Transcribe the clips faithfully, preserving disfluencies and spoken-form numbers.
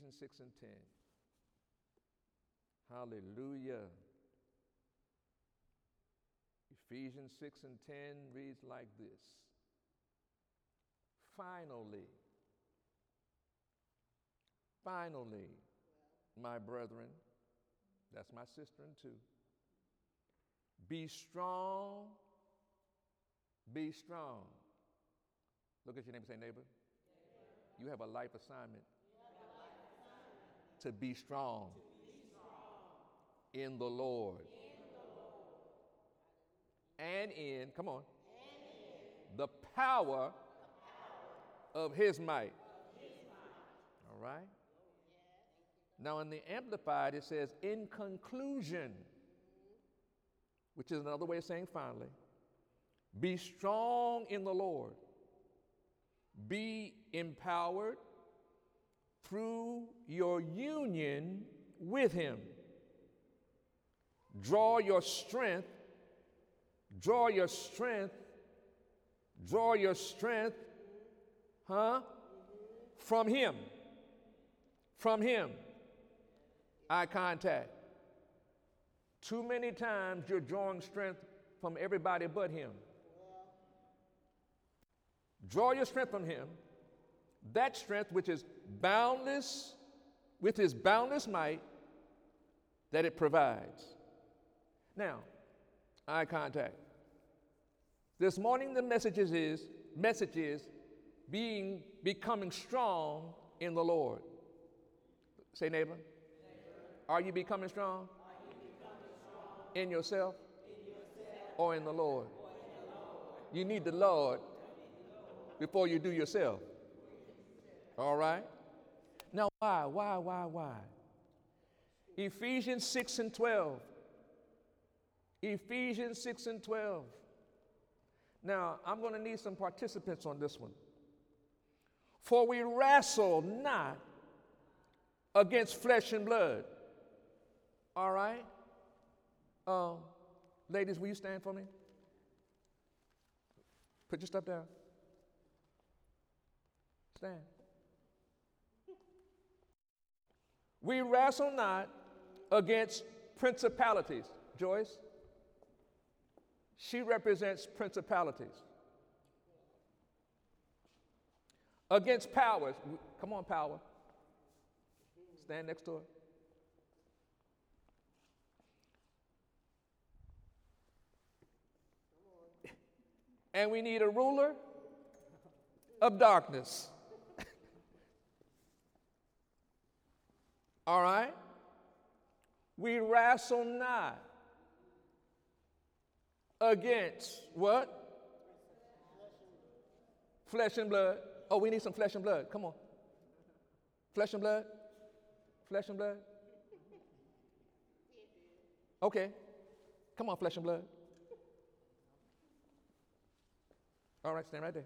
Ephesians six and ten. Hallelujah. Ephesians six and ten reads like this. Finally, finally, my brethren, that's my sister too, be strong, be strong. Look at your neighbor and say, neighbor, neighbor. You have a life assignment, a life assignment. To, be strong to be strong in the Lord. In the Lord. And in, come on, and in the power, the power of, his might. of his might. All right? Yeah, now in the Amplified it says, in conclusion, which is another way of saying finally, be strong in the Lord. Be empowered through your union with Him. Draw your strength, draw your strength, draw your strength, huh? From Him, from Him. Eye contact. Too many times you're drawing strength from everybody but Him. Draw your strength from Him, that strength which is boundless, with His boundless might that it provides. Now, eye contact. This morning the message is, message is being, becoming strong in the Lord. Say, neighbor, neighbor. Are you becoming strong? In yourself, in yourself or, in the Lord. or in the Lord. You need the Lord before you do yourself. All right? Now, why, why, why, why? Ephesians six and twelve. Ephesians six and twelve. Now, I'm going to need some participants on this one. For we wrestle not against flesh and blood. All right? Uh, ladies, will you stand for me? Put your stuff down. Stand. We wrestle not against principalities. Joyce, she represents principalities. Against powers. Come on, power. Stand next to her. And we need a ruler of darkness. All right? We wrestle not against what? Flesh and blood. Oh, we need some flesh and blood. Come on. Flesh and blood? Flesh and blood? Okay. Come on, flesh and blood. All right, stand right there.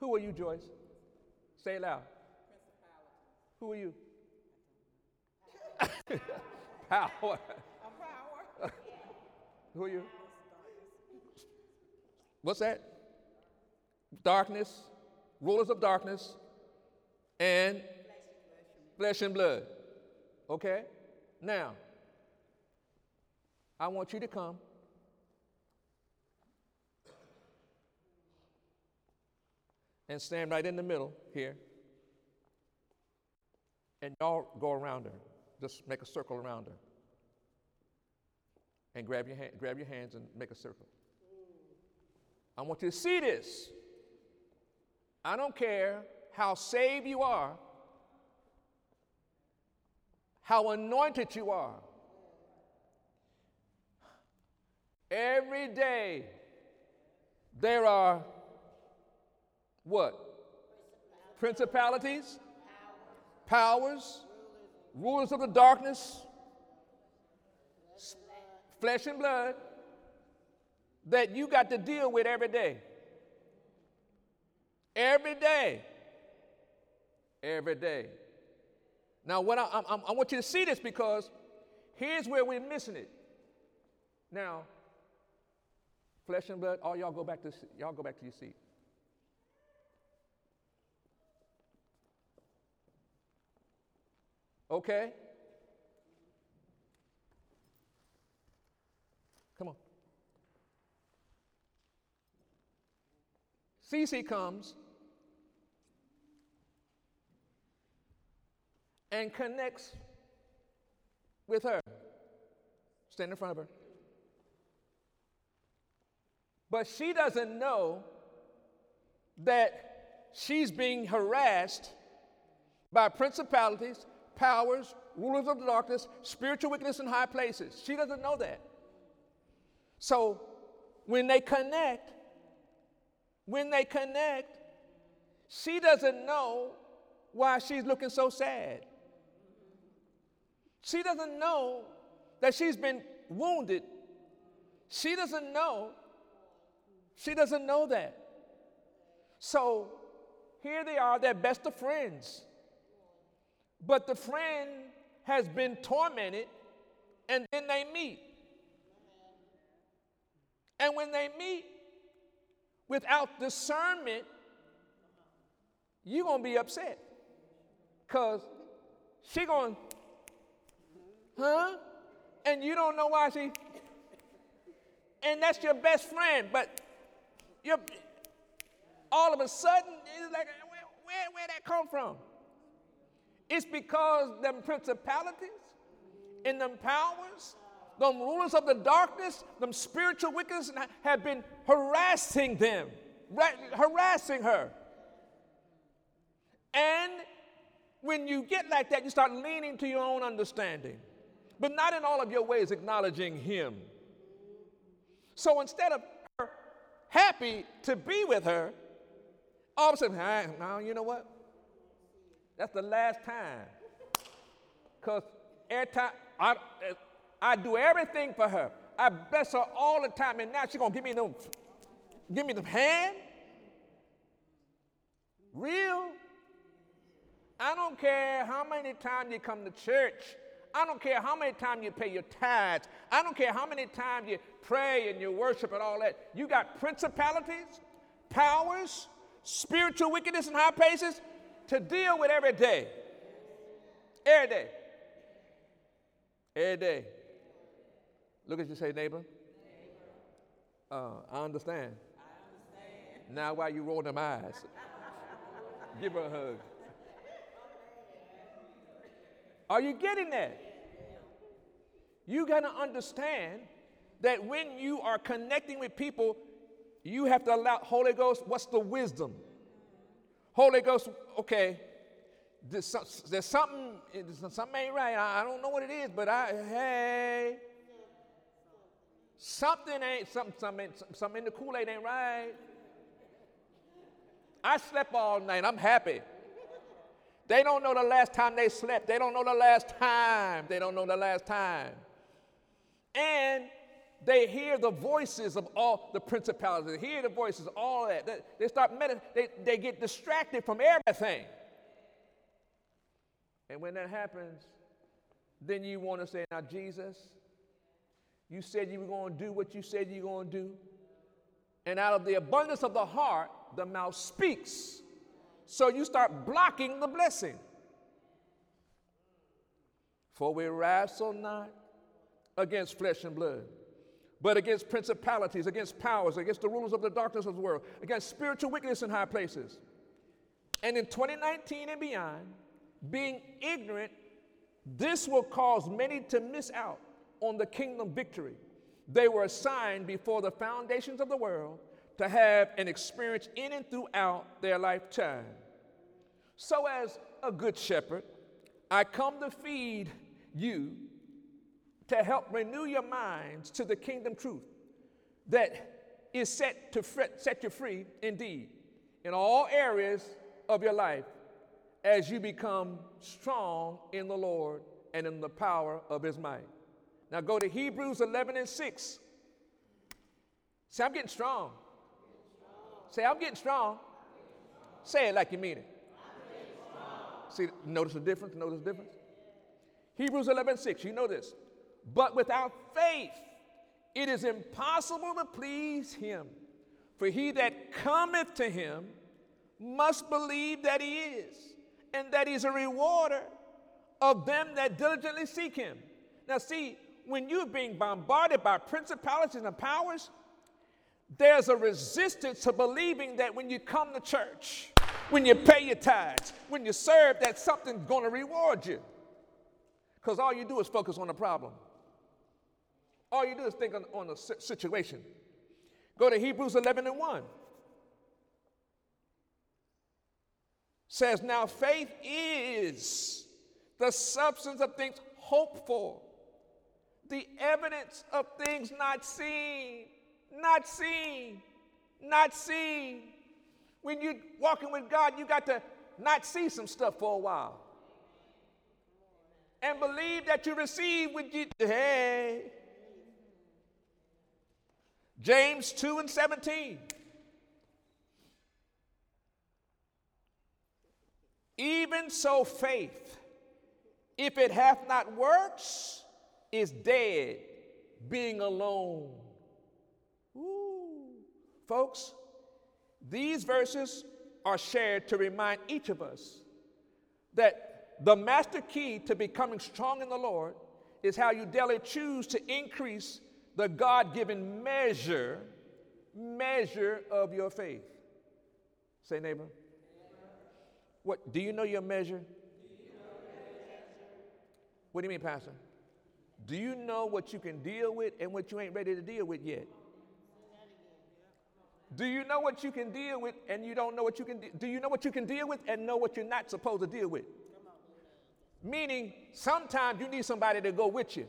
Who are you, Joyce? Say it loud. Who are you? Power. A power. Who are you? What's that? Darkness, rulers of darkness, and flesh and blood. Okay? Now, I want you to come. And stand right in the middle here. And y'all go around her. Just make a circle around her. And grab your hand, grab your hands and make a circle. I want you to see this. I don't care how saved you are, how anointed you are. Every day there are what? Principalities, powers, rulers of the darkness, flesh and blood that you got to deal with every day. Every day. Every day. Now, what I, I, I want you to see this because here's where we're missing it. Now, flesh and blood, all y'all go back to y'all go back to your seat. Okay? Come on. Cece comes and connects with her. Stand in front of her. But she doesn't know that she's being harassed by principalities, powers, rulers of the darkness, spiritual wickedness in high places. She doesn't know that. So when they connect, when they connect, she doesn't know why she's looking so sad. She doesn't know that she's been wounded. She doesn't know. She doesn't know that. So here they are, they're best of friends. But the friend has been tormented, and then they meet. And when they meet without discernment, you're going to be upset. Because she's going, huh? And you don't know why she, and that's your best friend, but you're, all of a sudden, it's like, where, where, where'd that come from? It's because them principalities and them powers, them rulers of the darkness, them spiritual wickedness have been harassing them, harassing her. And when you get like that, you start leaning to your own understanding, but not in all of your ways acknowledging Him. So instead of her happy to be with her, all of a sudden, hey, now you know what? That's the last time. Because every time I, I do everything for her. I bless her all the time. And now she's gonna give me them, give me them hand. Real. I don't care how many times you come to church. I don't care how many times you pay your tithes. I don't care how many times you pray and you worship and all that. You got principalities, powers, spiritual wickedness in high places to deal with every day. Every day. Every day. Look at you say, neighbor. Uh, I understand. I understand. Now while you roll them eyes, give her a hug. Are you getting that? You got to understand that when you are connecting with people, you have to allow Holy Ghost, what's the wisdom? Holy Ghost, okay, there's, some, there's something, something ain't right. I, I don't know what it is, but I, hey, something ain't, something, something, something in the Kool-Aid ain't right. I slept all night. I'm happy. They don't know the last time they slept. They don't know the last time. They don't know the last time. And they hear the voices of all the principalities. They hear the voices, all that. They, they start medit- they, they get distracted from everything. And when that happens, then you want to say, now, Jesus, you said you were going to do what you said you were going to do. And out of the abundance of the heart, the mouth speaks. So you start blocking the blessing. For we wrestle not against flesh and blood, but against principalities, against powers, against the rulers of the darkness of the world, against spiritual wickedness in high places. And in twenty nineteen and beyond, being ignorant, this will cause many to miss out on the kingdom victory they were assigned before the foundations of the world to have an experience in and throughout their lifetime. So as a good shepherd, I come to feed you to help renew your minds to the kingdom truth that is set to set you free indeed in all areas of your life as you become strong in the Lord and in the power of His might. Now go to Hebrews eleven and six. See, I'm getting strong. Say, I'm getting strong. Say it like you mean it. See, notice the difference, notice the difference. Hebrews eleven six, you know this. But without faith, it is impossible to please Him. For he that cometh to Him must believe that He is, and that He's a rewarder of them that diligently seek him. Now see, when you're being bombarded by principalities and powers, there's a resistance to believing that when you come to church, when you pay your tithes, when you serve, that something's going to reward you. Because all you do is focus on the problem. All you do is think on, on the situation. Go to Hebrews eleven and one. Says, now faith is the substance of things hoped for, the evidence of things not seen. Not seen. Not seen. When you're walking with God, you got to not see some stuff for a while. And believe that you receive what you... Hey. James two and seventeen. Even so faith, if it hath not works, is dead, being alone. Ooh. Folks, these verses are shared to remind each of us that the master key to becoming strong in the Lord is how you daily choose to increase the God-given measure, measure of your faith. Say, neighbor, what, do you know your measure? Do you know your measure? What do you mean, Pastor? Do you know what you can deal with and what you ain't ready to deal with yet? Do you know what you can deal with and you don't know what you can de- do you know what you can deal with and know what you're not supposed to deal with? Meaning, sometimes you need somebody to go with you.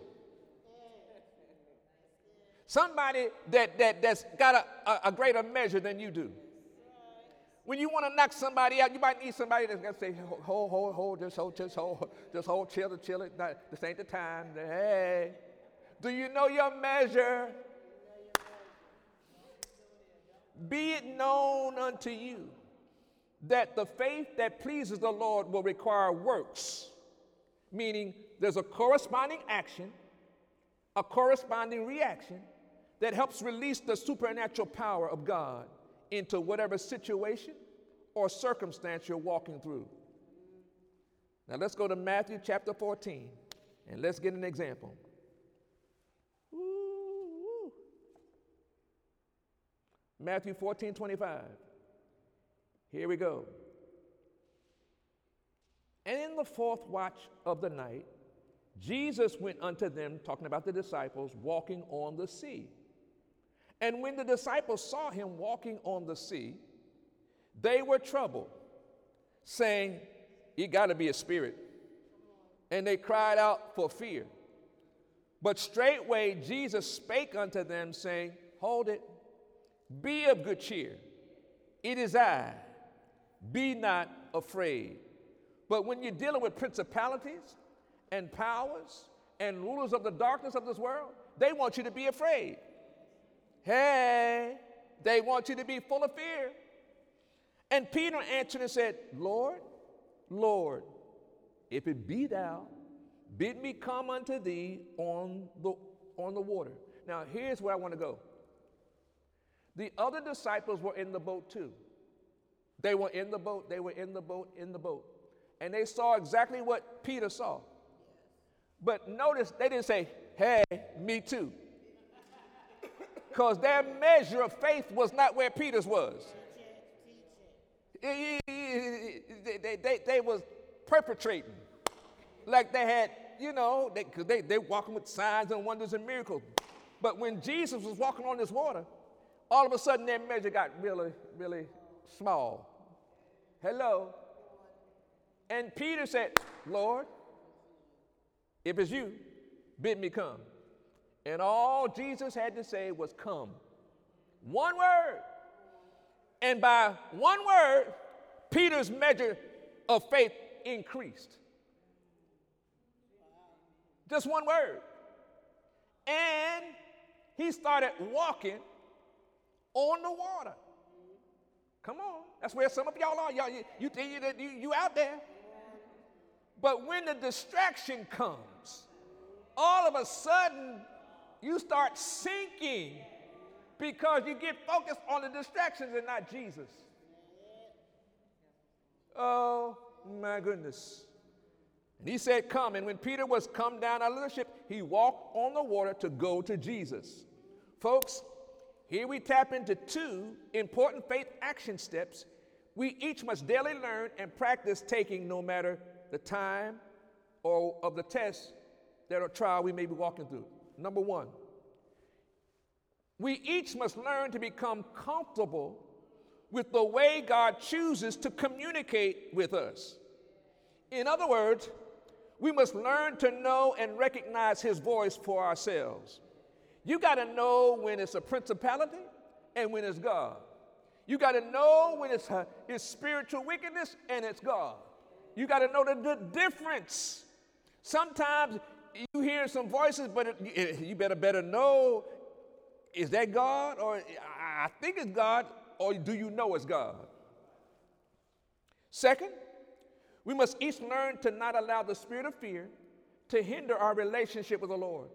Somebody that, that, that's got a, a, a greater measure than you do. When you want to knock somebody out, you might need somebody that's going to say, hold, hold, hold, just hold, just hold, just hold, chill it, chill it. No, this ain't the time. Hey, do you know your measure? Be it known unto you that the faith that pleases the Lord will require works, meaning there's a corresponding action, a corresponding reaction that helps release the supernatural power of God into whatever situation or circumstance you're walking through. Now let's go to Matthew chapter fourteen and let's get an example. Ooh. Matthew fourteen twenty-five. Here we go. And in the fourth watch of the night, Jesus went unto them, talking about the disciples, walking on the sea. And when the disciples saw him walking on the sea, they were troubled, saying, it got to be a spirit. And they cried out for fear. But straightway Jesus spake unto them, saying, hold it, be of good cheer. It is I. Be not afraid. But when you're dealing with principalities and powers and rulers of the darkness of this world, they want you to be afraid. Hey, they want you to be full of fear. And Peter answered and said, Lord, Lord, if it be thou, bid me come unto thee on the, on the water. Now, here's where I want to go. The other disciples were in the boat too. They were in the boat, they were in the boat, in the boat. And they saw exactly what Peter saw. But notice they didn't say, hey, me too. Because their measure of faith was not where Peter's was. They, they, they, they was perpetrating. Like they had, you know, they, cause they, they walking with signs and wonders and miracles. But when Jesus was walking on this water, all of a sudden their measure got really, really small. Hello. And Peter said, Lord, if it's you, bid me come. And all Jesus had to say was come. One word. And by one word, Peter's measure of faith increased. Just one word. And he started walking on the water. Come on. That's where some of y'all are. Y'all, you, you, you, you out there. But when the distraction comes, all of a sudden, you start sinking because you get focused on the distractions and not Jesus. Oh, my goodness. And he said, "Come." And when Peter was come down out of the ship, he walked on the water to go to Jesus. Folks, here we tap into two important faith action steps we each must daily learn and practice taking, no matter the time or of the test that or trial we may be walking through. Number one, we each must learn to become comfortable with the way God chooses to communicate with us. In other words, we must learn to know and recognize His voice for ourselves. You got to know when it's a principality and when it's God. You got to know when it's, uh, it's spiritual wickedness and it's God. You got to know the, the difference. Sometimes you hear some voices, but it, it, you better better know, is that God? Or I think it's God, or do you know it's God? Second, we must each learn to not allow the spirit of fear to hinder our relationship with the Lord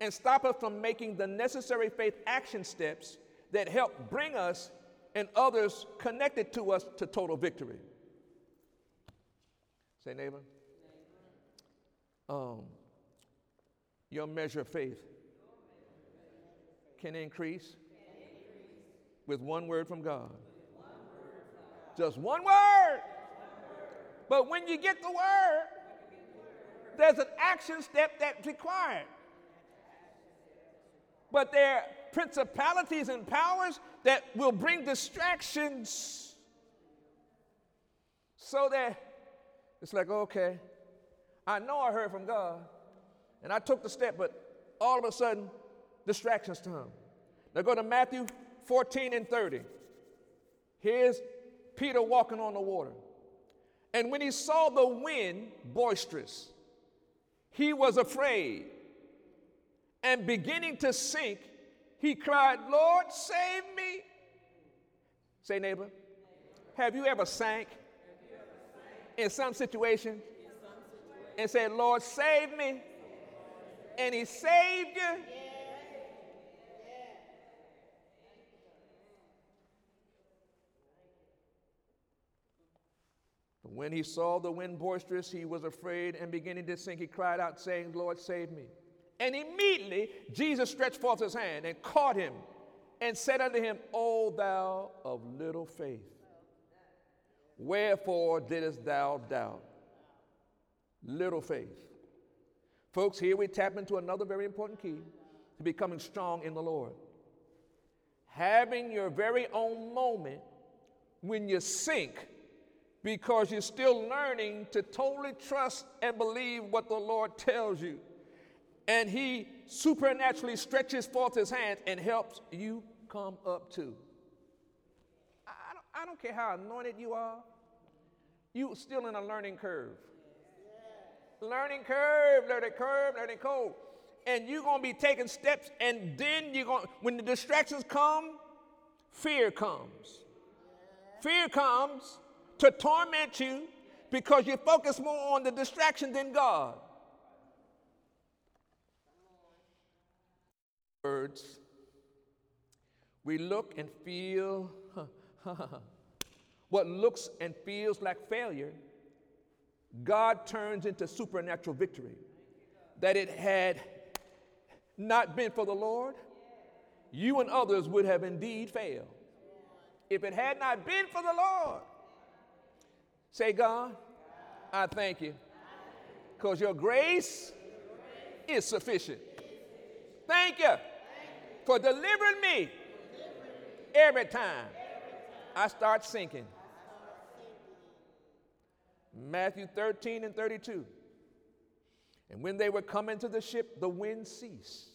and stop us from making the necessary faith action steps that help bring us and others connected to us to total victory. Say, neighbor, um, your measure of faith can increase with one word from God. Just one word. But when you get the word, there's an action step that's required. But there are principalities and powers that will bring distractions so that it's like, okay, I know I heard from God and I took the step, but all of a sudden, distractions to Him. Now go to Matthew fourteen and thirty. Here's Peter walking on the water. And when he saw the wind boisterous, he was afraid. And beginning to sink, he cried, "Lord, save me." Say, neighbor, have you ever sank in some situation and said, "Lord, save me," and He saved you? When he saw the wind boisterous, he was afraid, and beginning to sink, he cried out, saying, "Lord, save me." And immediately Jesus stretched forth His hand and caught him and said unto him, "O thou of little faith, wherefore didst thou doubt?" Little faith. Folks, here we tap into another very important key to becoming strong in the Lord. Having your very own moment when you sink, because you're still learning to totally trust and believe what the Lord tells you. And He supernaturally stretches forth His hand and helps you come up too. I don't, I don't care how anointed you are, you're still in a learning curve. Yeah. Learning curve, learning curve, learning curve. And you're going to be taking steps, and then you're going, when the distractions come, fear comes. Fear comes to torment you because you focus more on the distraction than God. Words, we look and feel what looks and feels like failure, God turns into supernatural victory. That it had not been for the Lord, you and others would have indeed failed. If it had not been for the Lord, say, "God, I thank you because your grace is sufficient. Thank you for delivering me every time I start sinking." Matthew thirteen and thirty-two. And when they were come into the ship, the wind ceased.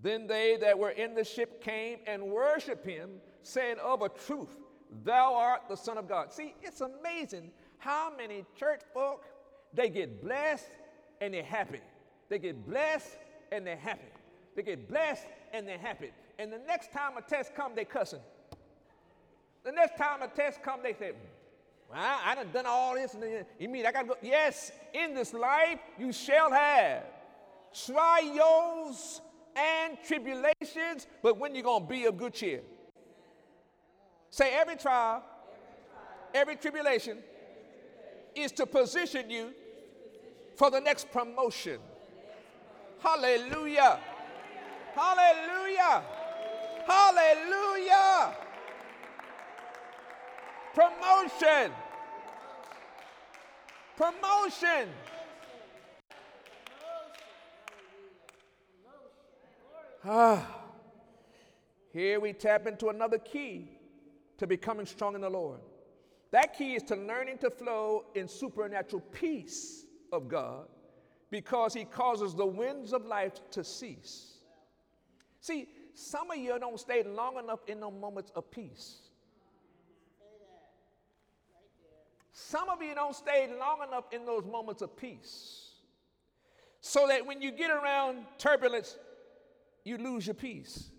Then they that were in the ship came and worshiped Him, saying, "Of a truth, Thou art the Son of God." See, it's amazing how many church folk, they get blessed and they're happy. They get blessed and they're happy. They get blessed and they're happy. And the next time a test comes, they cussing. The next time a test comes, they say, "Well, I, I done done all this, and then, you mean I gotta go?" Yes, in this life you shall have trials and tribulations, but when you gonna be of good cheer? Say, every trial, every, trial, every, tribulation, every tribulation is to position you, is to position for the next promotion. Hallelujah. Hallelujah. Hallelujah. Promotion. Promotion. Ah. Here we tap into another key to becoming strong in the Lord. That key is to learning to flow in supernatural peace of God, because he causes the winds of life to cease. See, some of you don't stay long enough in the moments of peace. Some of you don't stay long enough in those moments of peace, so that when you get around turbulence, you lose your peace.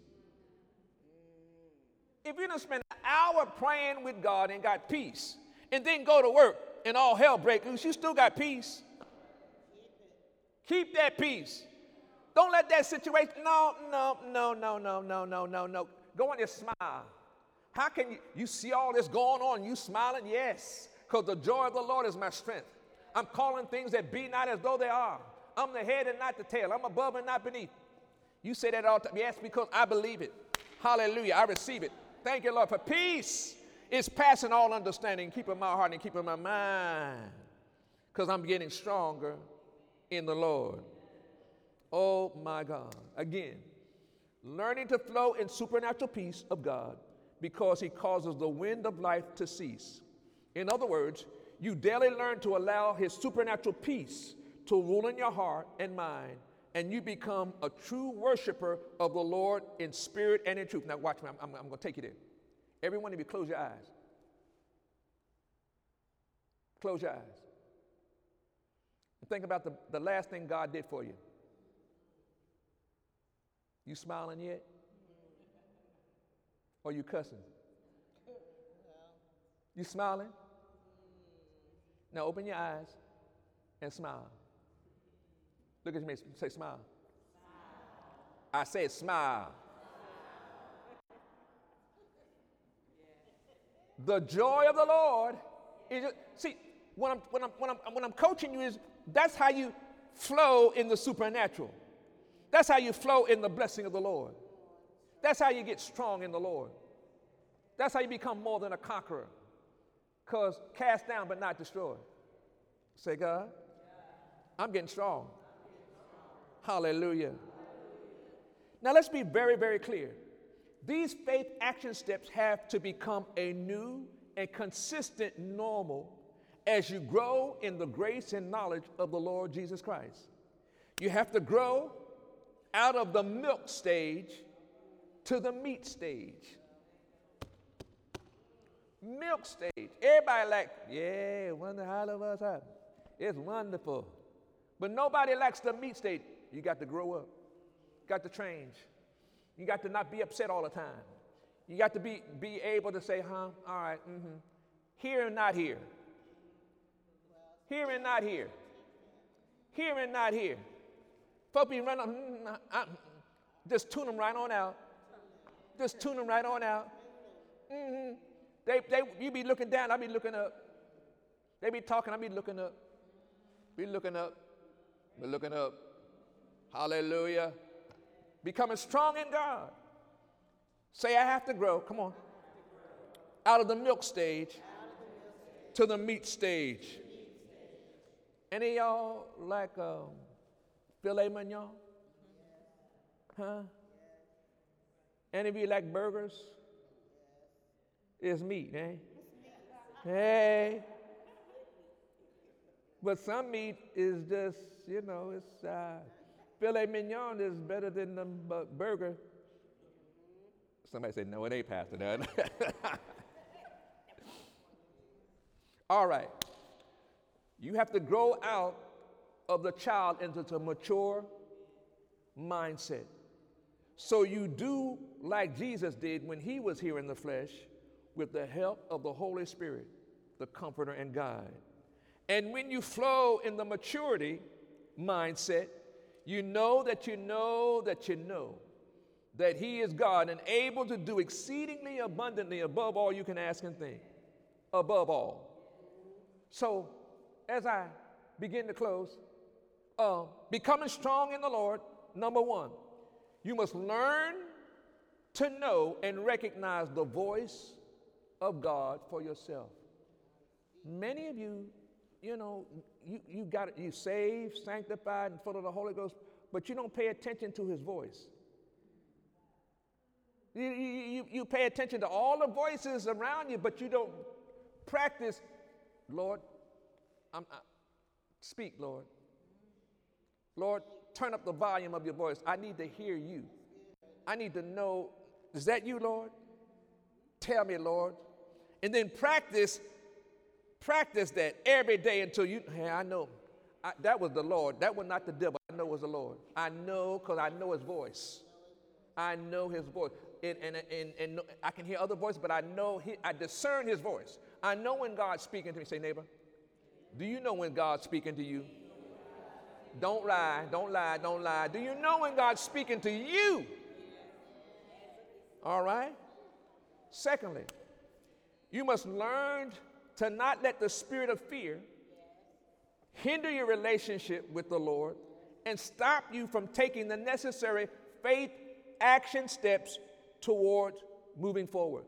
If you don't spend an hour praying with God and got peace, and then go to work and all hell breaks loose, you still got peace. Keep that peace. Don't let that situation, no, no, no, no, no, no, no, no, no. Go on and smile. How can you, you see all this going on, you smiling? Yes, because the joy of the Lord is my strength. I'm calling things that be not as though they are. I'm the head and not the tail. I'm above and not beneath. You say that all the time. Yes, because I believe it. Hallelujah, I receive it. Thank you, Lord, for peace is passing all understanding. Keeping my heart and keeping my mind, because I'm getting stronger in the Lord. Oh my God. Again, learning to flow in supernatural peace of God, because he causes the wind of life to cease. In other words, you daily learn to allow his supernatural peace to rule in your heart and mind, and you become a true worshiper of the Lord in spirit and in truth. Now watch me, I'm, I'm, I'm going to take you there. Every one of you, close your eyes. Close your eyes. Think about the, the last thing God did for you. You smiling yet? Or you cussing? You smiling? Now open your eyes and smile. Look at me, say smile. Smile. I said smile. Smile. The joy of the Lord is, see, When I'm, when, I'm, when, I'm, when I'm coaching you is, that's how you flow in the supernatural. That's how you flow in the blessing of the Lord. That's how you get strong in the Lord. That's how you become more than a conqueror. Because cast down but not destroyed. Say, God, I'm getting strong. Hallelujah. Now let's be very, very clear. These faith action steps have to become a new and consistent normal as you grow in the grace and knowledge of the Lord Jesus Christ. You have to grow out of the milk stage to the meat stage. Milk stage. Everybody like, yeah, wonder how all of us have. It's wonderful. But nobody likes the meat stage. You got to grow up. You got to change. You got to not be upset all the time. You got to be, be able to say, huh, all right, mm-hmm. Here and not here. Here and not here. Here and not here. Folk be running, mm, I, just tune them right on out. Just tune them right on out. Mm-hmm. They, they, you be looking down, I be looking up. They be talking, I be looking up. Be looking up. Be looking up. Hallelujah. Becoming strong in God. Say, I have to grow. Come on. Out of the milk stage to the meat stage. Any of y'all like um, filet mignon? Huh? Any of you like burgers? It's meat, eh? Hey. But some meat is just, you know, it's uh, filet mignon is better than the b- burger. Somebody said, no, it ain't, Pastor. No. All right. You have to grow out of the child into a mature mindset. So you do like Jesus did when he was here in the flesh, with the help of the Holy Spirit, the comforter and guide. And when you flow in the maturity mindset, you know that you know that you know that he is God and able to do exceedingly abundantly above all you can ask and think. Above all. So as I begin to close, uh, becoming strong in the Lord, number one, you must learn to know and recognize the voice of God for yourself. Many of you, you know, you, you got it, you saved, sanctified, and full of the Holy Ghost, but you don't pay attention to his voice. You, you, you pay attention to all the voices around you, but you don't practice, Lord, I'm, I, speak, Lord. Lord, turn up the volume of your voice. I need to hear you. I need to know, is that you, Lord? Tell me, Lord. And then practice, practice that every day until you, hey, I know, I, that was the Lord. That was not the devil. I know it was the Lord. I know because I know his voice. I know his voice. And, and, and, and I can hear other voices, but I know, he, I discern his voice. I know when God's speaking to me. Say, neighbor, do you know when God's speaking to you? Don't lie, don't lie, don't lie. Do you know when God's speaking to you? All right? Secondly, you must learn to not let the spirit of fear hinder your relationship with the Lord and stop you from taking the necessary faith action steps toward moving forward.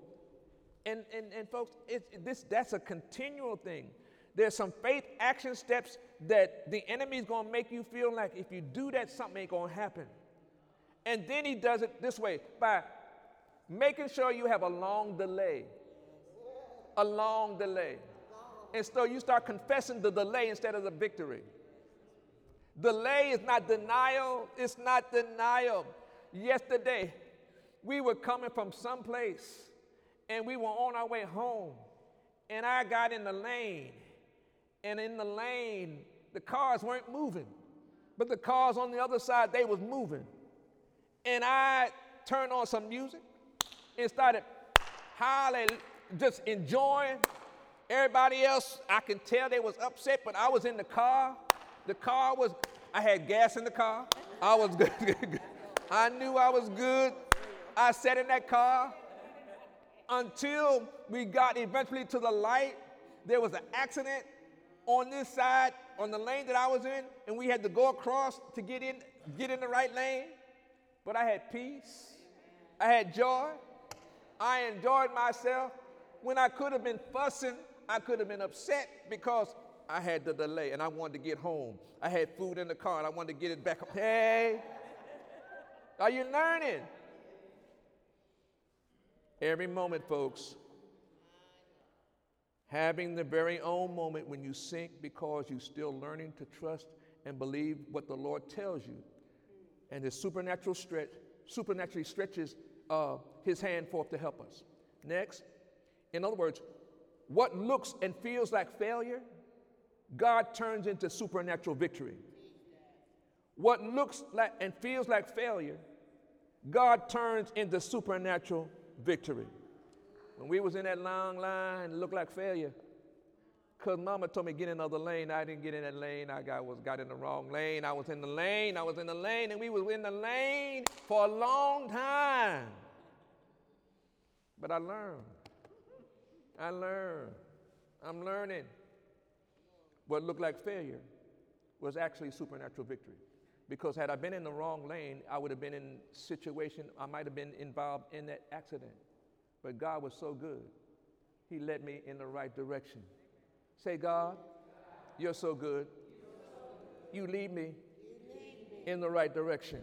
And, and, and folks, it, this that's a continual thing. There's some faith action steps that the enemy is going to make you feel like if you do that, something ain't going to happen. And then he does it this way, by making sure you have a long delay. A long delay. And so you start confessing the delay instead of the victory. Delay is not denial. It's not denial. Yesterday, we were coming from someplace, and we were on our way home, and I got in the lane. And in the lane, the cars weren't moving, but the cars on the other side, they was moving. And I turned on some music and started hallelujah, just enjoying. Everybody else, I can tell they was upset, but I was in the car. The car was, I had gas in the car. I was good. I knew I was good. I sat in that car until we got eventually to the light. There was an accident on this side, on the lane that I was in, and we had to go across to get in, get in the right lane. But I had peace. I had joy. I enjoyed myself. When I could have been fussing, I could have been upset because I had the delay and I wanted to get home. I had food in the car and I wanted to get it back up. Hey, are you learning? Every moment, folks, having the very own moment when you sink because you're still learning to trust and believe what the Lord tells you. And his supernatural stretch, supernaturally stretches uh, his hand forth to help us. Next, in other words, what looks and feels like failure, God turns into supernatural victory. What looks like and feels like failure, God turns into supernatural victory. When we was in that long line, it looked like failure. Because mama told me, get in another lane. I didn't get in that lane. I got, was, got in the wrong lane. I was in the lane. I was in the lane. And we was in the lane for a long time. But I learned. I learned. I'm learning. What looked like failure was actually supernatural victory. Because had I been in the wrong lane, I would have been in a situation, I might have been involved in that accident. But God was so good, he led me in the right direction. Say, God, you're so good. You lead me in the right direction.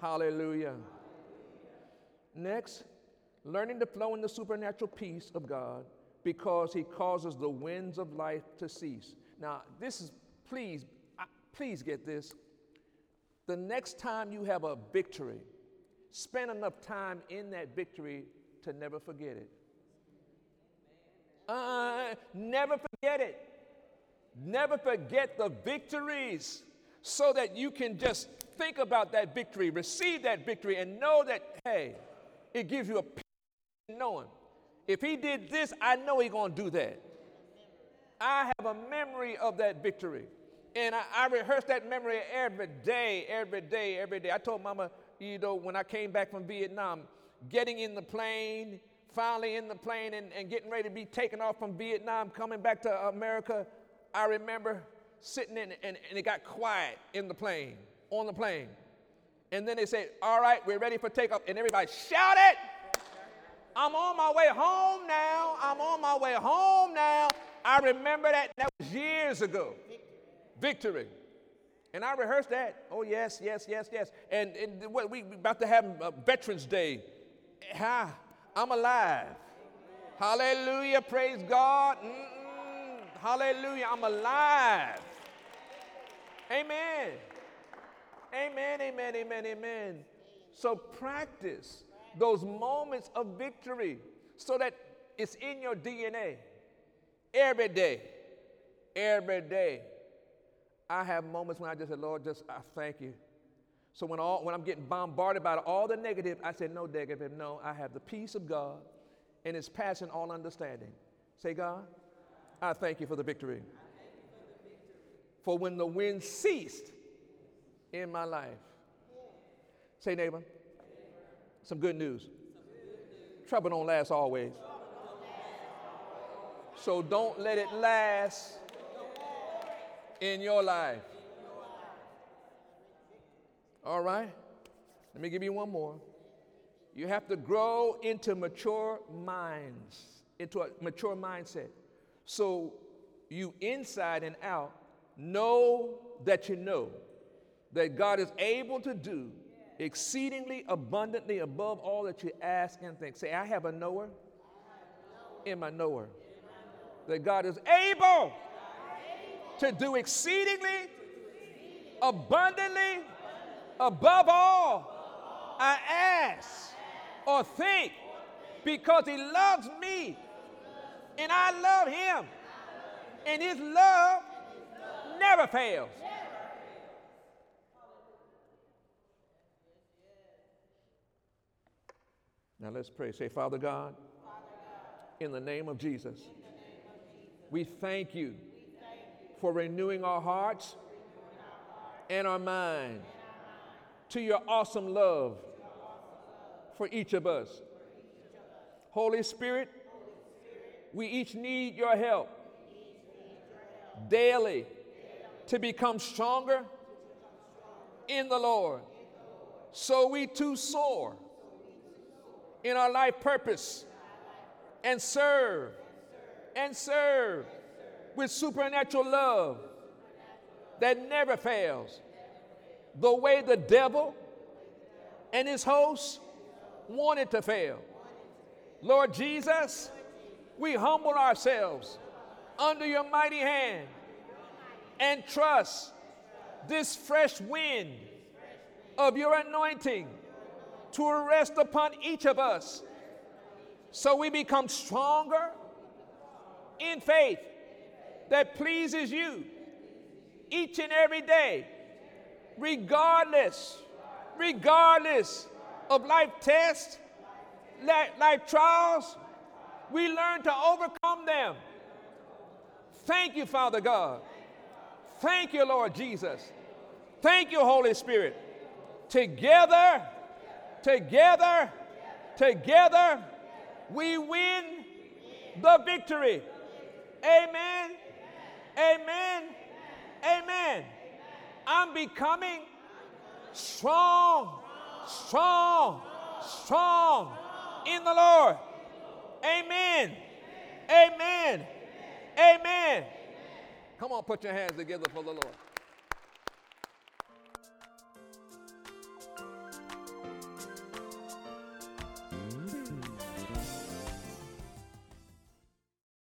Hallelujah. Next, learning to flow in the supernatural peace of God because he causes the winds of life to cease. Now, this is, please, please get this. The next time you have a victory, spend enough time in that victory to never forget it. Uh, never forget it. Never forget the victories so that you can just think about that victory, receive that victory, and know that, hey, it gives you a peace in knowing. If he did this, I know he's going to do that. I have a memory of that victory. And I, I rehearse that memory every day, every day, every day. I told Mama, you know, when I came back from Vietnam, getting in the plane, finally in the plane and, and getting ready to be taken off from Vietnam, coming back to America, I remember sitting in, and, and it got quiet in the plane, on the plane. And then they said, all right, we're ready for takeoff. And everybody shouted, I'm on my way home now. I'm on my way home now. I remember that. That was years ago. Victory. And I rehearsed that. Oh, yes, yes, yes, yes. And, and what, we about to have uh, Veterans Day. Ha, I'm alive. Hallelujah. Praise God. Mm-mm. Hallelujah. I'm alive. Amen. Amen, amen, amen, amen. So practice those moments of victory so that it's in your D N A. Every day, every day, I have moments when I just say, Lord, just I thank you. So when all when I'm getting bombarded by all the negative, I say, no negative, no, I have the peace of God, and it's passing all understanding. Say, God, I thank you for the victory. For when the wind ceased in my life. Say, neighbor, some good news. Trouble don't last always. So don't let it last in your life. All right. Let me give you one more. You have to grow into mature minds, into a mature mindset. So you inside and out know that you know that God is able to do exceedingly abundantly above all that you ask and think. Say, I have a knower in my knower. That God is able to do exceedingly, abundantly, above all I ask or think, because He loves me and I love Him, and His love never fails. Now let's pray. Say, Father God, in the name of Jesus, we thank you for renewing our hearts and our mind to your awesome love for each of us. Holy Spirit, we each need your help daily to become stronger in the Lord, so we too soar in our life purpose and serve and serve with supernatural love that never fails. The way the devil and his hosts wanted to fail. Lord Jesus, we humble ourselves under your mighty hand and trust this fresh wind of your anointing to rest upon each of us, so we become stronger in faith that pleases you each and every day, regardless, regardless of life tests, life trials, we learn to overcome them. Thank you, Father God. Thank you, Lord Jesus. Thank you, Holy Spirit. Together, Together, together, we win the victory. Amen, amen, amen. I'm becoming strong, strong, strong in the Lord. Amen, amen, amen. Come on, put your hands together for the Lord.